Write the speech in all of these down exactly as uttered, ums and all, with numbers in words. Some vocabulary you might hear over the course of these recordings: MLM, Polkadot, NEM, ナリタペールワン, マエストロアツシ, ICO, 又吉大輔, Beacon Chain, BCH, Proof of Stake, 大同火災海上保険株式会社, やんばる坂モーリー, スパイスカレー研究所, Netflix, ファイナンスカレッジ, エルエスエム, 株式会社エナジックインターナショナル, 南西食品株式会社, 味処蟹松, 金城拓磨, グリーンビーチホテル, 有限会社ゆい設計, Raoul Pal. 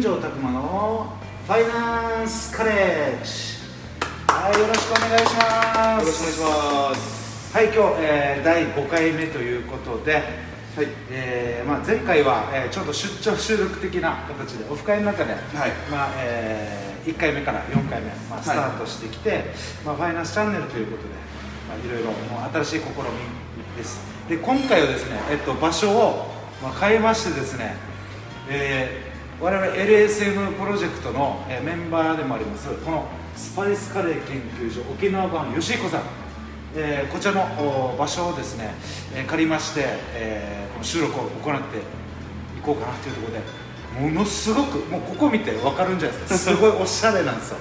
金城拓磨のファイナンスカレッジ、はい、よろしくお願いします。よろしくお願いします。はい、今日、えー、だいごかいめということで、はいえーまあ、前回は、えー、ちょっと出張収録的な形でオフ会の中で、はいまあえー、いっかいめからよんかいめ、まあ、スタートしてきて、はいまあ、ファイナンスチャンネルということで、まあ、いろいろもう新しい試みです。で、今回はですね、えっと、場所をまあ変えましてですね、えー、我々 エルエスエム プロジェクトのメンバーでもありますこのスパイスカレー研究所沖縄版吉彦さん、えー、こちらの場所をですね、えー、借りまして、えー、この収録を行っていこうかなというところで、ものすごくもうここ見て分かるんじゃないですか、すごいおしゃれなんですよ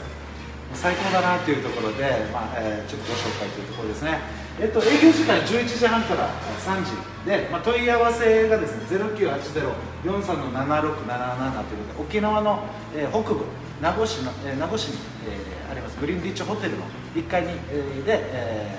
最高だなというところで、まあえー、ちょっとご紹介というところですね。えっと、営業時間じゅういちじはんからさんじで、まあ、問い合わせがですね ゼロきゅうはちゼロ よんさん ななろくななな ということで、沖縄の、えー、北部名護市の、えー、名護市に、えー、ありますグリーンビーチホテルのいっかいに、えー、で、え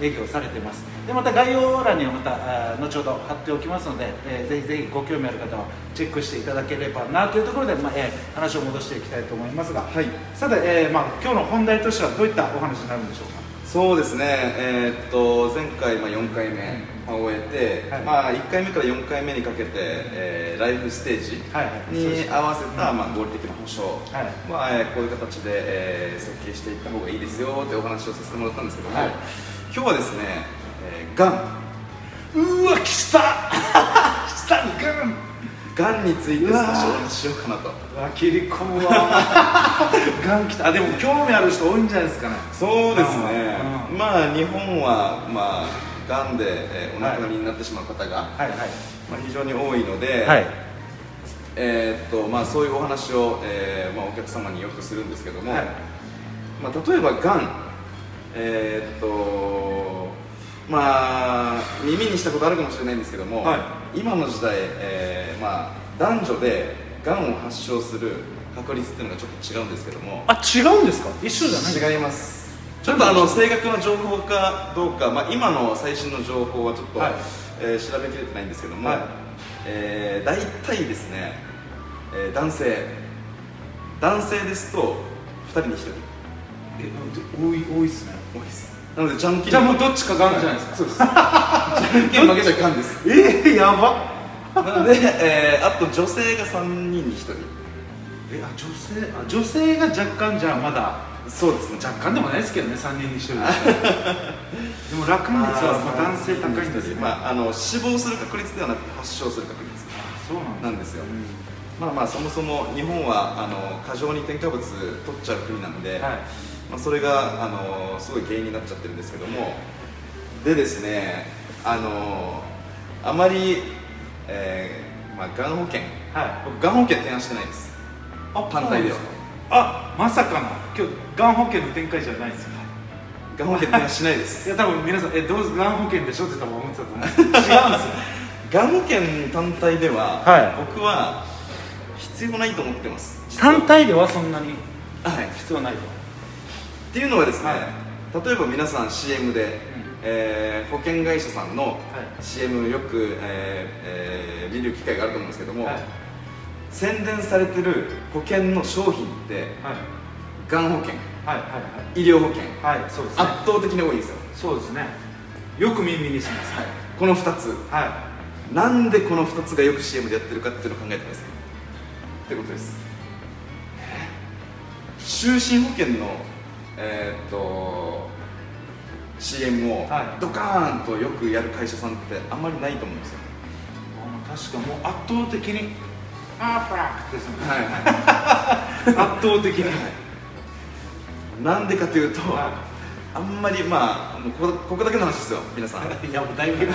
ー、営業されています。でまた概要欄にはまた後ほど貼っておきますので、えー、ぜひぜひご興味ある方はチェックしていただければなというところで、まあえー、話を戻していきたいと思いますが、はい、さて、えーまあ、今日の本題としてはどういったお話になるんでしょうか。そうですね、えー、っと前回、まあ、よんかいめを終えて、はいまあ、いっかいめからよんかいめにかけて、えー、ライフステージに合わせた、まあ、合理的な保証は、はいまあ、こういう形で、えー、設計していった方がいいですよというお話をさせてもらったんですけども、はい、今日はですね、えー、がんうわ、きたきたがんがんについて少しお話ししようかなと。うわ切り込むわがんきた。あでも興味ある人多いんじゃないですかね。そうですね、うん、まあ日本はまあがんで、えー、お亡くなりになってしまう方が、はいはいまあ、非常に多いので、はいえーっとまあ、そういうお話を、えーまあ、お客様によくするんですけども、はいまあ、例えばがん、えーっとまあ、耳にしたことあるかもしれないんですけども、はい、今の時代、えーまあ、男女でがんを発症する確率っていうのがちょっと違うんですけども。あ、違うんですか。一緒じゃないですか。違います。ちょっとあの正確な情報かどうか、まあ、今の最新の情報はちょっと、はいえー、調べきれてないんですけども、はいえー、大体ですね、えー、男性男性ですとふたりにひとりえ、多い、多いっすね。多いっす。なのでじゃんけんじゃあもうどっちかがんじゃないですか。そうですじゃんけん負けちゃがんです。えー、やばなので、えー、あと女性がさんにんにひとりえ、あ、女性、女性が若干じゃあまだそうですね、若干でもないですけどね、さんにんにひとりでも落胆率はまあ男性高いんですよね。まあ、あの死亡する確率ではなくて発症する確率なんですよ。まあまあそもそも日本はあの過剰に添加物取っちゃう国なんで、はいまあ、それがあのすごい原因になっちゃってるんですけども、でですね、あのあまり、えーまあ、がん保険、はい、僕がん保険提案してないです。あ、単体では。あ、まさかの今日がん保険の展開じゃないですよ。がん保険提案しないですいや多分皆さん、えどうぞがん保険でしょって多分思ってたと思うんですけど違うんですよがん保険単体では、はい、僕は必要ないと思ってます。単体ではそんなに、はい、必要ないとっていうのはですね、はい、例えば皆さん シーエム で、うんえー、保険会社さんの シーエム よく、えーえー、見る機会があると思うんですけども、はい、宣伝されてる保険の商品って、はい、がん保険、はいはいはい、医療保険、はいそうですね、圧倒的に多いんですよ。そうですね、よく耳にします、はい、このふたつ、はい、なんでこのふたつがよく シーエム でやってるかっていうのを考えてくださいってことです。就寝保険のえー、っと シーエム をドカーンとよくやる会社さんってあんまりないと思うんですよ。確かもう圧倒的にパーフラックですね、はい、圧倒的に、はい、なんでかというと、はい、あんまりまあもう こ, ここだけの話ですよ皆さんいやもうだいぶ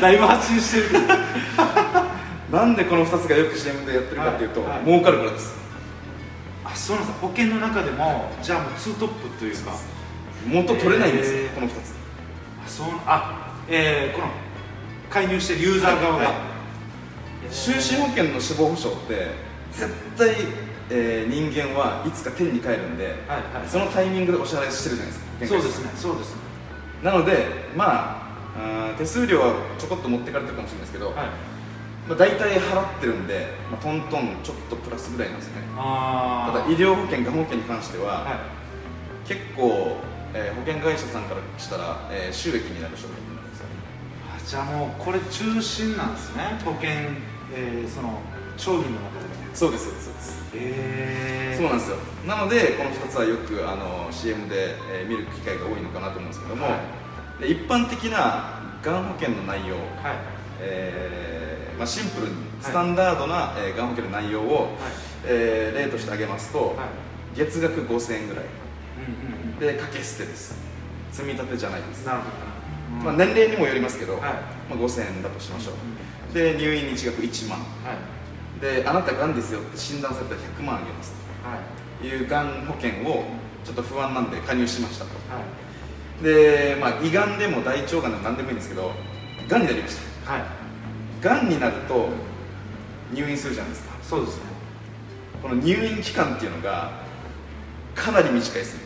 だいぶ発信してるなんでこのふたつがよく シーエム でやってるかというと、はいはい、儲かるからです。あ、そうなんです。保険の中でも、はい、じゃあもうツートップというか元取れないんです、えー、このふたつ。あ、そうあ、えー、この介入してるユーザー側が、はいはいえー、就寝保険の死亡保障って絶対、えー、人間はいつか手に帰るんで、はいはい、そのタイミングでお支払いしてるじゃないですか。そうですね、そうですね。なのでまあ、あ手数料はちょこっと持ってかれてるかもしれないですけど、はい、まあ、大体払ってるんで、まあ、トントンちょっとプラスぐらいなんですよね。あただ医療保険、が保険に関しては、はい、結構、えー、保険会社さんからしたら、えー、収益になる商品になるんですよ。あ、じゃあもうこれ中心なんですね、保険、えー、その商品の中で。そうです、そうです、そうです。へえ、そうなんですよ。なのでこのふたつはよくあの シーエム で、えー、見る機会が多いのかなと思うんですけども、はい、で一般的ながん保険の内容、はい、えーまあ、シンプルにスタンダードな、はい、えー、がん保険の内容を、はい、えー、例として挙げますと、はい、月額ごせんえんぐらい、うんうんうん、で掛け捨てです、積み立てじゃないです。なるほど、うん、まあ、年齢にもよりますけど、はい、まあ、ごせんえんだとしましょう、うん、で入院日額いちまん、はい、であなたがんですよって診断されたらひゃくまんあげますというがん保険をちょっと不安なんで加入しましたと、はい、で、まあ、胃がんでも大腸がんでも何でもいいんですけど、がんになりました、はい、がんになると入院するじゃないですか。そうですね。この入院期間っていうのがかなり短いですね。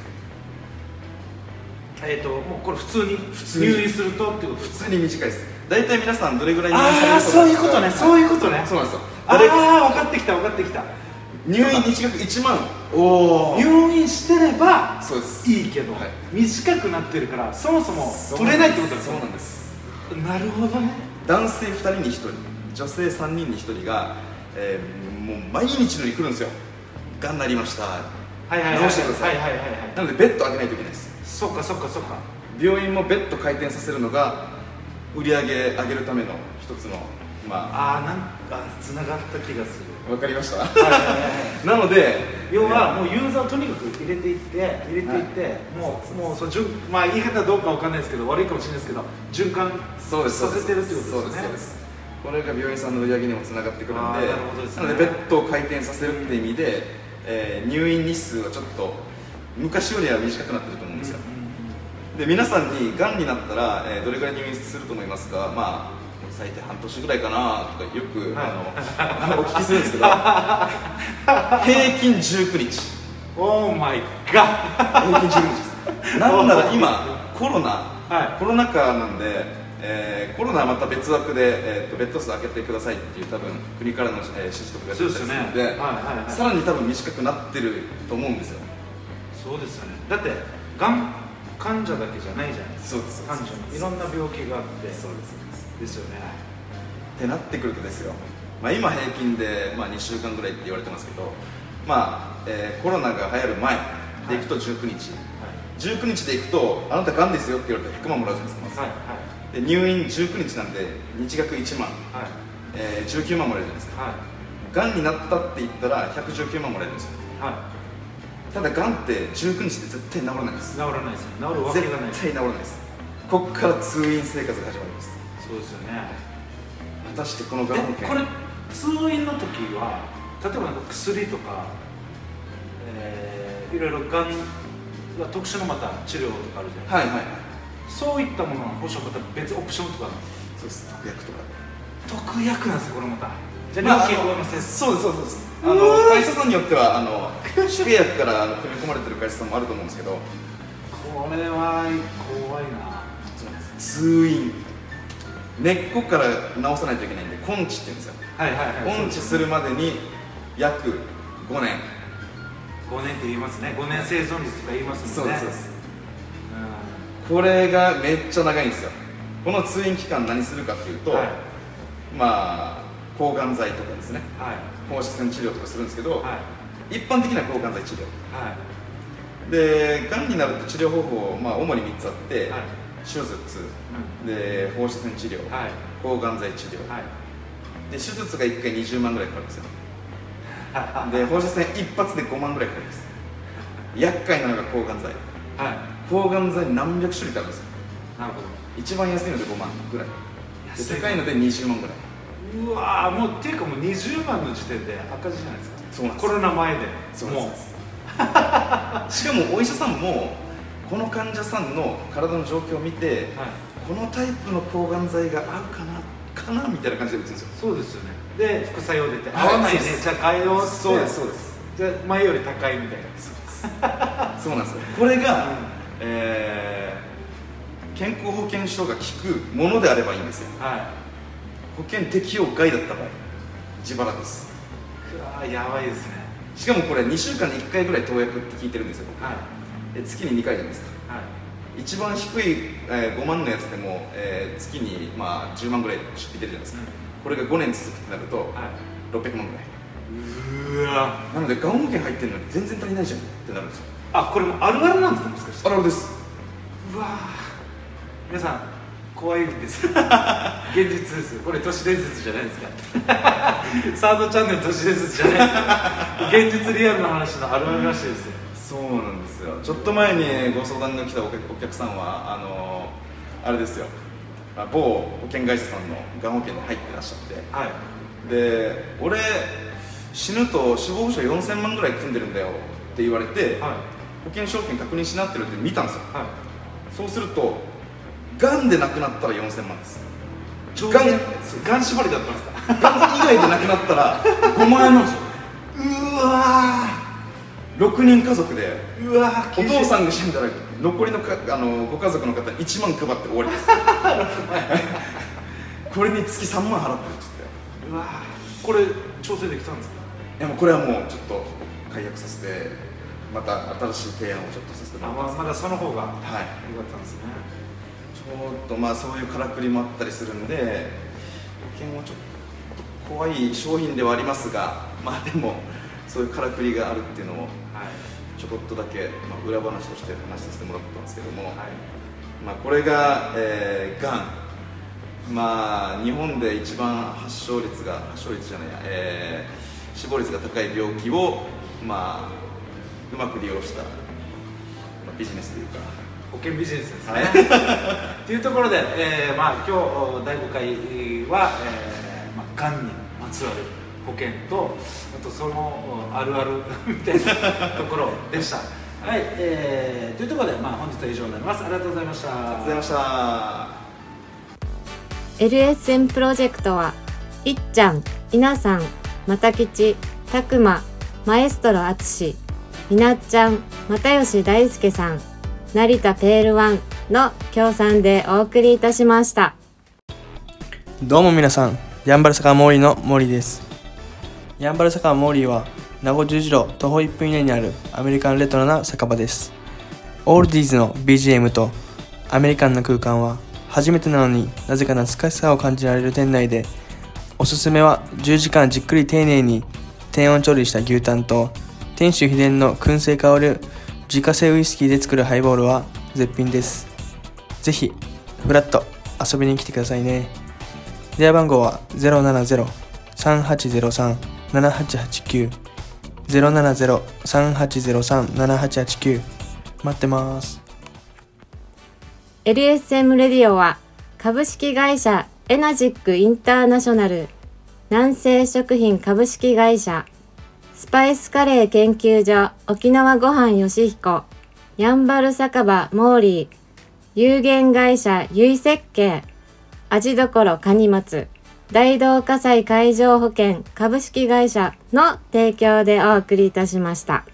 えっともうこれ普通に入院するとってことですか。普通に短いです。大体皆さんどれぐらい入院されるとか。ああ、そういうことね、そういうことね。そうなんですよ。ああ、分かってきた、分かってきた。入院日額いちまん、おお、入院してればいいけど、はい、短くなってるからそもそも取れないってことだ。そうなんです。なるほどね。男性ふたりにひとり、女性さんにんにひとりが、えー、もう毎日のように来るんですよ。がんになりました、はいはいはい、治してください、はいはいはいはい、なのでベッド開けないといけないです。そっかそっかそっか。病院もベッド回転させるのが売り上げ上げるための一つの、まあ、あー、なんかつながった気がする。わかりました。なので要はもうユーザーをとにかく入れていって入れていって、はい、もう、もうそう、まあ言い方どうかわかんないですけど、悪いかもしれないですけど、循環させてるってことですね。そうです、そうです。これが病院さんの売り上げにもつながってくるんで、 なるほどですね。なのでベッドを回転させるって意味で、えー、入院日数はちょっと昔よりは短くなってると思うんですよ、うん、で皆さんにがんになったら、えー、どれぐらい入院すると思いますか、まあ最低半年ぐらいかなとかよく、はい、あのお聞きするんですけど平均じゅうくにち。オーマイガッ。平均じゅうくにちです。なんなら今コロナ、はい、コロナ禍なんで、えー、コロナはまた別枠で、えー、とベッド数開けてくださいっていう多分国からの、えー、指示とかが出てたりするので、さらに多分短くなってると思うんですよ。そうですよね。だってがん患者だけじゃないじゃないですか。そうです、患者のいろんな病気があって。そうです、ですよね。ってなってくるとですよ、まあ、今平均で、まあ、にしゅうかんぐらいって言われてますけど、まあ、えー、コロナが流行る前でいくとじゅうくにち、はいはい、じゅうくにちでいくとあなたがんですよって言われたらひゃくまんもらうじゃないですか、はいはい、で入院じゅうくにちなんで日額いちまん、はい、えー、じゅうきゅうまんもらえるじゃないですか、はい、がんになったって言ったらひゃくじゅうきゅうまんもらえるんですよ、はい、ただがんってじゅうくにちで絶対治らないです。治らないですよ。治るわけがない。絶対治らないです。こっから通院生活が始まります。そうですよね。果たしてこのがん保険、これ通院の時は例えばなんか薬とか、えー、いろいろがんは特殊のまた治療とかあるじゃないですか、はいはい、そういったものの保証また別オプションとかあるんですか。そうです、特約とか。特約なんですよ、これまた。じゃあ料金のせい。そうです、そうです。あの会社さんによってはあの宿薬から組み込まれてる会社さんもあると思うんですけど、これは怖いな。通院、根っこから直さないといけないんで、根治って言うんですよ。はいはいはい。根治するまでに約ごねん。ごねんって言いますね。ごねん生存率とか言いますもんね。そうです、そうです。うん、これがめっちゃ長いんですよ。この通院期間何するかっていうと、はい、まあ抗がん剤とかですね。はい。放射線治療とかするんですけど、はい、一般的な抗がん剤治療。はい。で、がんになると治療方法、まあ主にみっつあって。はい、手術、うん、で放射線治療、はい、抗がん剤治療、はい、で手術がいっかいにじゅうまんぐらいかかるんですよ。で放射線一発でごまんぐらいかかるんです。厄介なのが抗がん剤、はい、抗がん剤何百種類ってあるんですよ。なるほど。一番安いのでごまんぐらいで、高いのでにじゅうまんぐらい。うわー、もうっていうかもうにじゅうまんの時点で赤字じゃないですか。そうなんです。コロナ前で。そうなんです。しかもお医者さんもこの患者さんの体の状況を見て、はい、このタイプの抗がん剤が合うかな、かなみたいな感じで打つんですよ。そうですよね。で、副作用出て、合わないね、じゃあ変えようって。そうです、そうです。じゃあ前より高いみたいな。そうですそうなんですよ。これが、うん、えー、健康保険証が効くものであればいいんですよ、はい、保険適用外だった場合自腹です。うわやばいですね。しかもこれにしゅうかんにいっかいぐらい投薬って聞いてるんですよ、はい、で月ににかいじゃないですか、はい、一番低い、えー、ごまんのやつでも、えー、月に、まあ、じゅうまんぐらい出費出るじゃないですか、うん、これがごねん続くってなると、はい、ろっぴゃくまんぐらいうーわなのでがん保険入ってるのに全然足りないじゃんってなるんですよ。あ、これもあるあるなんですか、もしかして。あるあるです。うわ皆さん怖いです現実です。これ都市伝説じゃないですかサードチャンネル都市伝説じゃないですか現実リアルな話のあるあるらしいですよ。そうなんですよ。ちょっと前にご相談に来たお客さんはあのあれですよ、某保険会社さんのがん保険に入ってらっしゃって、はい、で俺死ぬと死亡保障よんせんまんぐらい組んでるんだよって言われて、はい、保険証券確認しなってるって見たんですよ、はい、そうするとがんで亡くなったらよんせんまんです。がんがん縛りだったんですかがん以外で亡くなったらごまんえんなんですようわーろくにんかぞくでうわーお父さんが死んだら残りのかあのご家族の方いちまん配って終わりですこれに月さんまん払ってるっつってうわーこれ調整できたんですか。いやもうこれはもうちょっと解約させてまた新しい提案をちょっとさせてもらったんです。あ、まあ、まだその方が良かったんですね、はい、ちょっとまあそういうからくりもあったりするんで保険はちょっと怖い商品ではありますがまあでもそういうからくりがあるっていうのをちょこっとだけ、まあ、裏話として話させてもらったんですけども、はい、まあ、これが、えー、がんまあ日本で一番発症率が発症率じゃないや、えー、死亡率が高い病気をまあうまく利用した、まあ、ビジネスというか保険ビジネスですね、はい、というところで、えー、まあ今日だいごかいは、えーまあ、がんにまつわる保険とあとそのあるあるみたいなところでしたはい、えー、というところで、まあ、本日は以上になります。ありがとうございました。ありがとうございました。エルエスエム プロジェクトはいっちゃん、いなさん、またきち、たくま、マエストロあつし、みなっちゃん、またよし大輔さん、成田ペールワンの協賛でお送りいたしました。どうも皆さん、やんばる坂モーリーのモーリーです。やんばる坂モーリーは名護十字路徒歩いっぷん以内にあるアメリカンレトロな酒場です。オールディーズの ビージーエム とアメリカンな空間は初めてなのになぜか懐かしさを感じられる店内で、おすすめはじゅうじかんじっくり丁寧に低温調理した牛タンと店主秘伝の燻製香る自家製ウイスキーで作るハイボールは絶品です。ぜひフラッと遊びに来てくださいね。電話番号は ゼロななゼロ さんはちゼロさん ななはちはちきゅう ゼロななゼロ さんはちゼロさん ななはちはちきゅう 待ってます。エルエスエム レディオは株式会社エナジックインターナショナル、南西食品株式会社、スパイスカレー研究所沖縄ごはんよしひこ、やんばる酒場モーリー、有限会社ゆい設計、味どころかにまつ、大同火災海上保険株式会社の提供でお送りいたしました。